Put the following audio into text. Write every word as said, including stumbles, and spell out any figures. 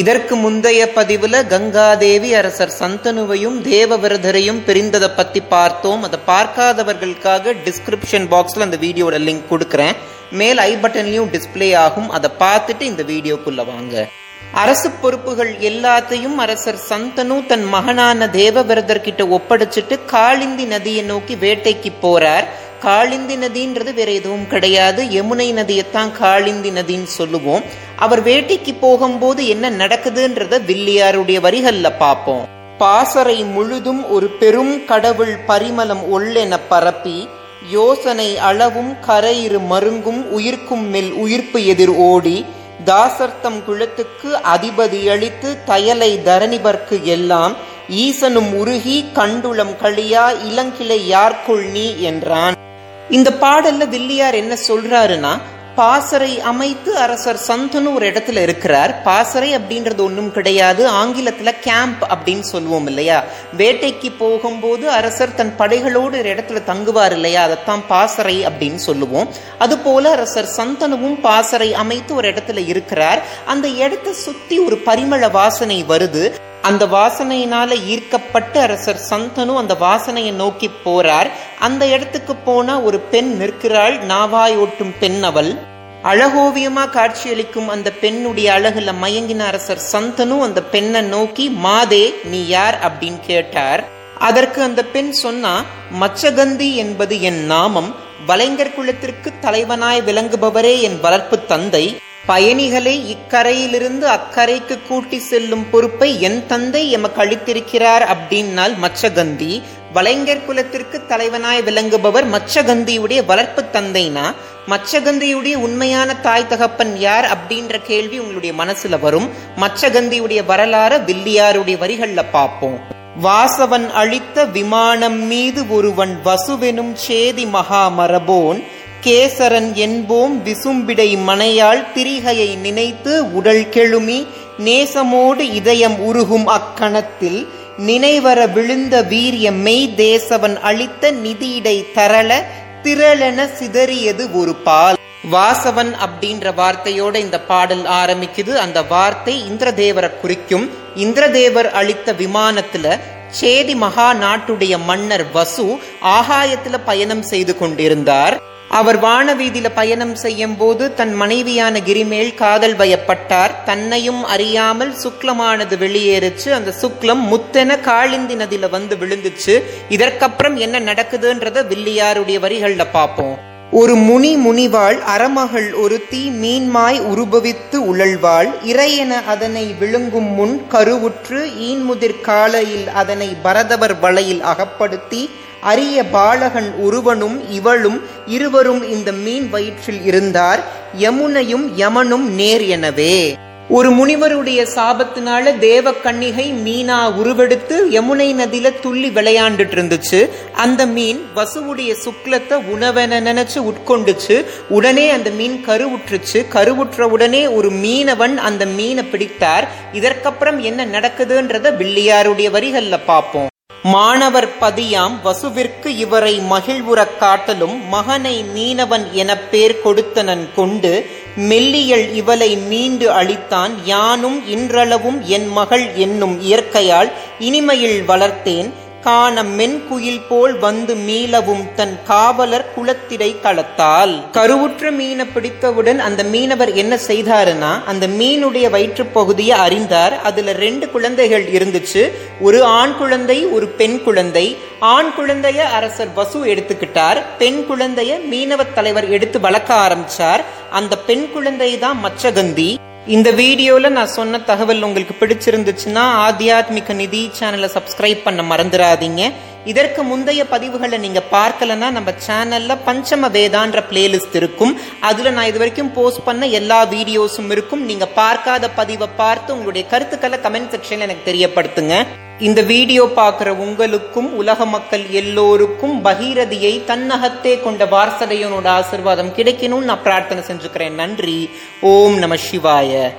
இதற்கு முந்தைய பதிவுல கங்காதேவி அரசர் சந்தனுவையும் தேவவரதரையும் பிரிந்ததை பத்தி பார்த்தோம். அதை பார்க்காதவர்களுக்காக டிஸ்கிரிப்ஷன் பாக்ஸ்ல அந்த வீடியோட லிங்க் கொடுக்கறேன். மேல் ஐ பட்டன்லயும் டிஸ்பிளே ஆகும். அதை பார்த்துட்டு இந்த வீடியோக்குள்ள வாங்க. அரசு பொறுப்புகள் எல்லாத்தையும் அரசர் சந்தனு தன் மகனான தேவவரதர் கிட்ட ஒப்படைச்சிட்டு காளிந்தி நதியை நோக்கி வேட்டைக்கு போறார். காளிந்தி நதின்றது வேற எதுவும் கிடையாது, யமுனை நதியைத்தான் காளிந்தி நதின்னு சொல்லுவோம். அவர் வேட்டைக்கு போகும்போது என்ன நடக்குதுன்றத வில்லியாருடைய வரிகள்ல பார்ப்போம். பாசறை முழுதும் ஒரு பெரும் கடவுள் பரிமளம் ஒள்ளென பரப்பி யோசனை அளவும் கரையிரு மருங்கும் உயிர்க்கும் மேல் உயிர்ப்பு எதிர் ஓடி தாசர்த்தம் குலத்துக்கு அதிபதியளித்து தயலை தரணிபர்க்கு எல்லாம் ஈசனும் உருகி கண்டுளம் களியா இளங்கிளை யார்கொள் நீ என்றான். இந்த பாடல்ல வில்லியார் என்ன சொல்றாருன்னா, பாசறை அமைத்து அரசர் சந்தனு ஒரு இடத்துல இருக்கிறார். பாசறை அப்படின்றது ஒன்றும் கிடையாது, ஆங்கிலத்துல கேம்ப் அப்படின்னு சொல்லுவோம் இல்லையா. வேட்டைக்கு போகும்போது அரசர் தன் படைகளோடு ஒரு இடத்துல தங்குவார் இல்லையா, அதைத்தான் பாசறை அப்படின்னு சொல்லுவோம். அதுபோல அரசர் சந்தனுவும் பாசறை அமைத்து ஒரு இடத்துல இருக்கிறார். அந்த இடத்தை சுத்தி ஒரு பரிமள வாசனை வருது. அந்த வாசனையினால ஈர்க்கப்பட்டு அரசர் சந்தனு அந்த வாசனையை நோக்கி போறார். அந்த இடத்துக்கு போனா ஒரு பெண் நிற்கிறாள், நாவாயோட்டும் பெண். அவள் அழகோவியமா காட்சியளிக்கும். அந்த பெண்ணுடைய அழகுல மயங்கின அரசர் சந்தனு அந்த பெண்ணை நோக்கி மாதே நீ யார் அப்படின்னு கேட்டார். அதற்கு அந்த பெண் சொன்னா, மச்சகந்தி என்பது என் நாமம், வலைஞர் குலத்திற்கு தலைவனாய் விளங்குபவரே என் வளர்ப்பு தந்தை, பயணிகளை இக்கரையிலிருந்து அக்கரைக்கு கூட்டி செல்லும் பொறுப்பை என் தந்தை எமக்கு அளித்திருக்கிறார் அப்படின்னால் மச்சகந்தி. வலைஞர் குலத்திற்கு தலைவனாய் விளங்குபவர் மச்சகந்தியுடைய வளர்ப்பு தந்தைனா மச்சகந்தியுடைய உண்மையான தாய் தகப்பன் யார் அப்படின்ற கேள்வி உங்களுடைய மனசுல வரும். மச்சகந்தியுடைய வரலாறு வில்லியாருடைய வரிகள்ல பார்ப்போம். வாசவன் அளித்த விமானம் மீது ஒருவன் வசுவெனும் சேதி மகாமரபோன் கேசரன் என்போம் விசும்பிடை மனையால் திரிகையை நினைத்து உடல் கெழுமி நேசமோடு இதயம் உருகும் அக்கணத்தில் நினைவர விழுந்த வீரிய மெய் தேசவன் அளித்த நிதியிடை தரள திரளென சிதறியது ஒரு பால். வாசவன் அப்படின்ற வார்த்தையோட இந்த பாடல் ஆரம்பிக்குது. அந்த வார்த்தை இந்திரதேவரை குறிக்கும். இந்திரதேவர் அளித்த விமானத்துல சேதி மகா நாட்டுடைய மன்னர் வசு ஆகாயத்துல பயணம் செய்து கொண்டிருந்தார். அவர் வானவீதியில பயணம் செய்யும் போது தன் மனைவியான கிரிமேல் காதல் வயப்பட்டார். தன்னையும் அறியாமல் சுக்லமானது வெளியேறிச்சு. அந்த சுக்லம் முத்தென காளிந்தி நதியில வந்து விழுந்துச்சு. இதற்கப்புறம் என்ன நடக்குதுன்றத வில்லியாருடைய வரிகள்ல பார்ப்போம். ஒரு முனி முனிவாள் அறமகள் ஒருத்தி மீன்மாய் உருபவித்து உழல்வாள் இறையென அதனை விழுங்கும் முன் கருவுற்று ஈன்முதிர் காலையில் அதனை பரதவர் வலையில் அகப்படுத்தி அரிய பாலகன் ஒருவனும் இவளும் இருவரும் இந்த மீன் வயிற்றில் இருந்தார். யமுனையும் யமனும் நேர். எனவே ஒரு முனிவருடைய சாபத்தினால தேவ கன்னிகை மீனா உருவெடுத்து யமுனை நதியில துள்ளி விளையாண்டுட்டு இருந்துச்சு. அந்த மீன் வசுவுடைய சுக்லத்தை உணவென நினைச்சு உட்கொண்டுச்சு. உடனே அந்த மீன் கருவுற்றுச்சு. கருவுற்ற உடனே ஒரு மீனவன் அந்த மீனை பிடித்தார். இதற்கப்புறம் என்ன நடக்குதுன்றத வில்லியாருடைய வரிகள்ல பார்ப்போம். மாணவர் பதியாம் வசுவிற்கு இவரை மகிழ்வுறக் காட்டலும் மகனை மீனவன் என பேர் கொடுத்தனன் கொண்டு மெல்லியல் இவளை மீண்டு அளித்தான் யானும் இன்றளவும் என் மகள் என்னும் இயற்கையால் இனிமையில் வளர்த்தேன் காண மென்குயில் போல் வந்து மீளவும் தன் காவலர் குளத்திடை களத்தால். கருவுற்ற மீனை பிடித்தவுடன் அந்த மீனவர் என்ன செய்தாருன்னா, அந்த மீனுடைய வயிற்று பகுதியை அறிந்தார். அதுல ரெண்டு குழந்தைகள் இருந்துச்சு, ஒரு ஆண் குழந்தை ஒரு பெண் குழந்தை. ஆண் குழந்தைய அரசர் வசு எடுத்துக்கிட்டார். பெண் குழந்தைய மீனவர் தலைவர் எடுத்து வளர்க்க ஆரம்பிச்சார். அந்த பெண் குழந்தை தான் மச்சகந்தி. இந்த வீடியோல நான் சொன்ன தகவல் உங்களுக்கு பிடிச்சிருந்துச்சுன்னா ஆத்தியாத்மிக நிதி சேனலை சப்ஸ்கிரைப் பண்ண மறந்துடாதீங்க. இதற்கு முந்தைய பதிவுகளை நீங்கள் பார்க்கலன்னா நம்ம சேனலில் பஞ்சம வேதான்ற பிளேலிஸ்ட் இருக்கும். அதில் நான் இது வரைக்கும் போஸ்ட் பண்ண எல்லா வீடியோஸும் இருக்கும். நீங்கள் பார்க்காத பதிவை பார்த்து உங்களுடைய கருத்துக்களை கமெண்ட் செக்ஷனில் எனக்கு தெரியப்படுத்துங்க. இந்த வீடியோ பார்க்குற உங்களுக்கும் உலக மக்கள் எல்லோருக்கும் பகீரதியை தன்னகத்தே கொண்ட வாரசடையனோட ஆசிர்வாதம் கிடைக்கணும்னு நான் பிரார்த்தனை செஞ்சுக்கிறேன். நன்றி. ஓம் நம சிவாய.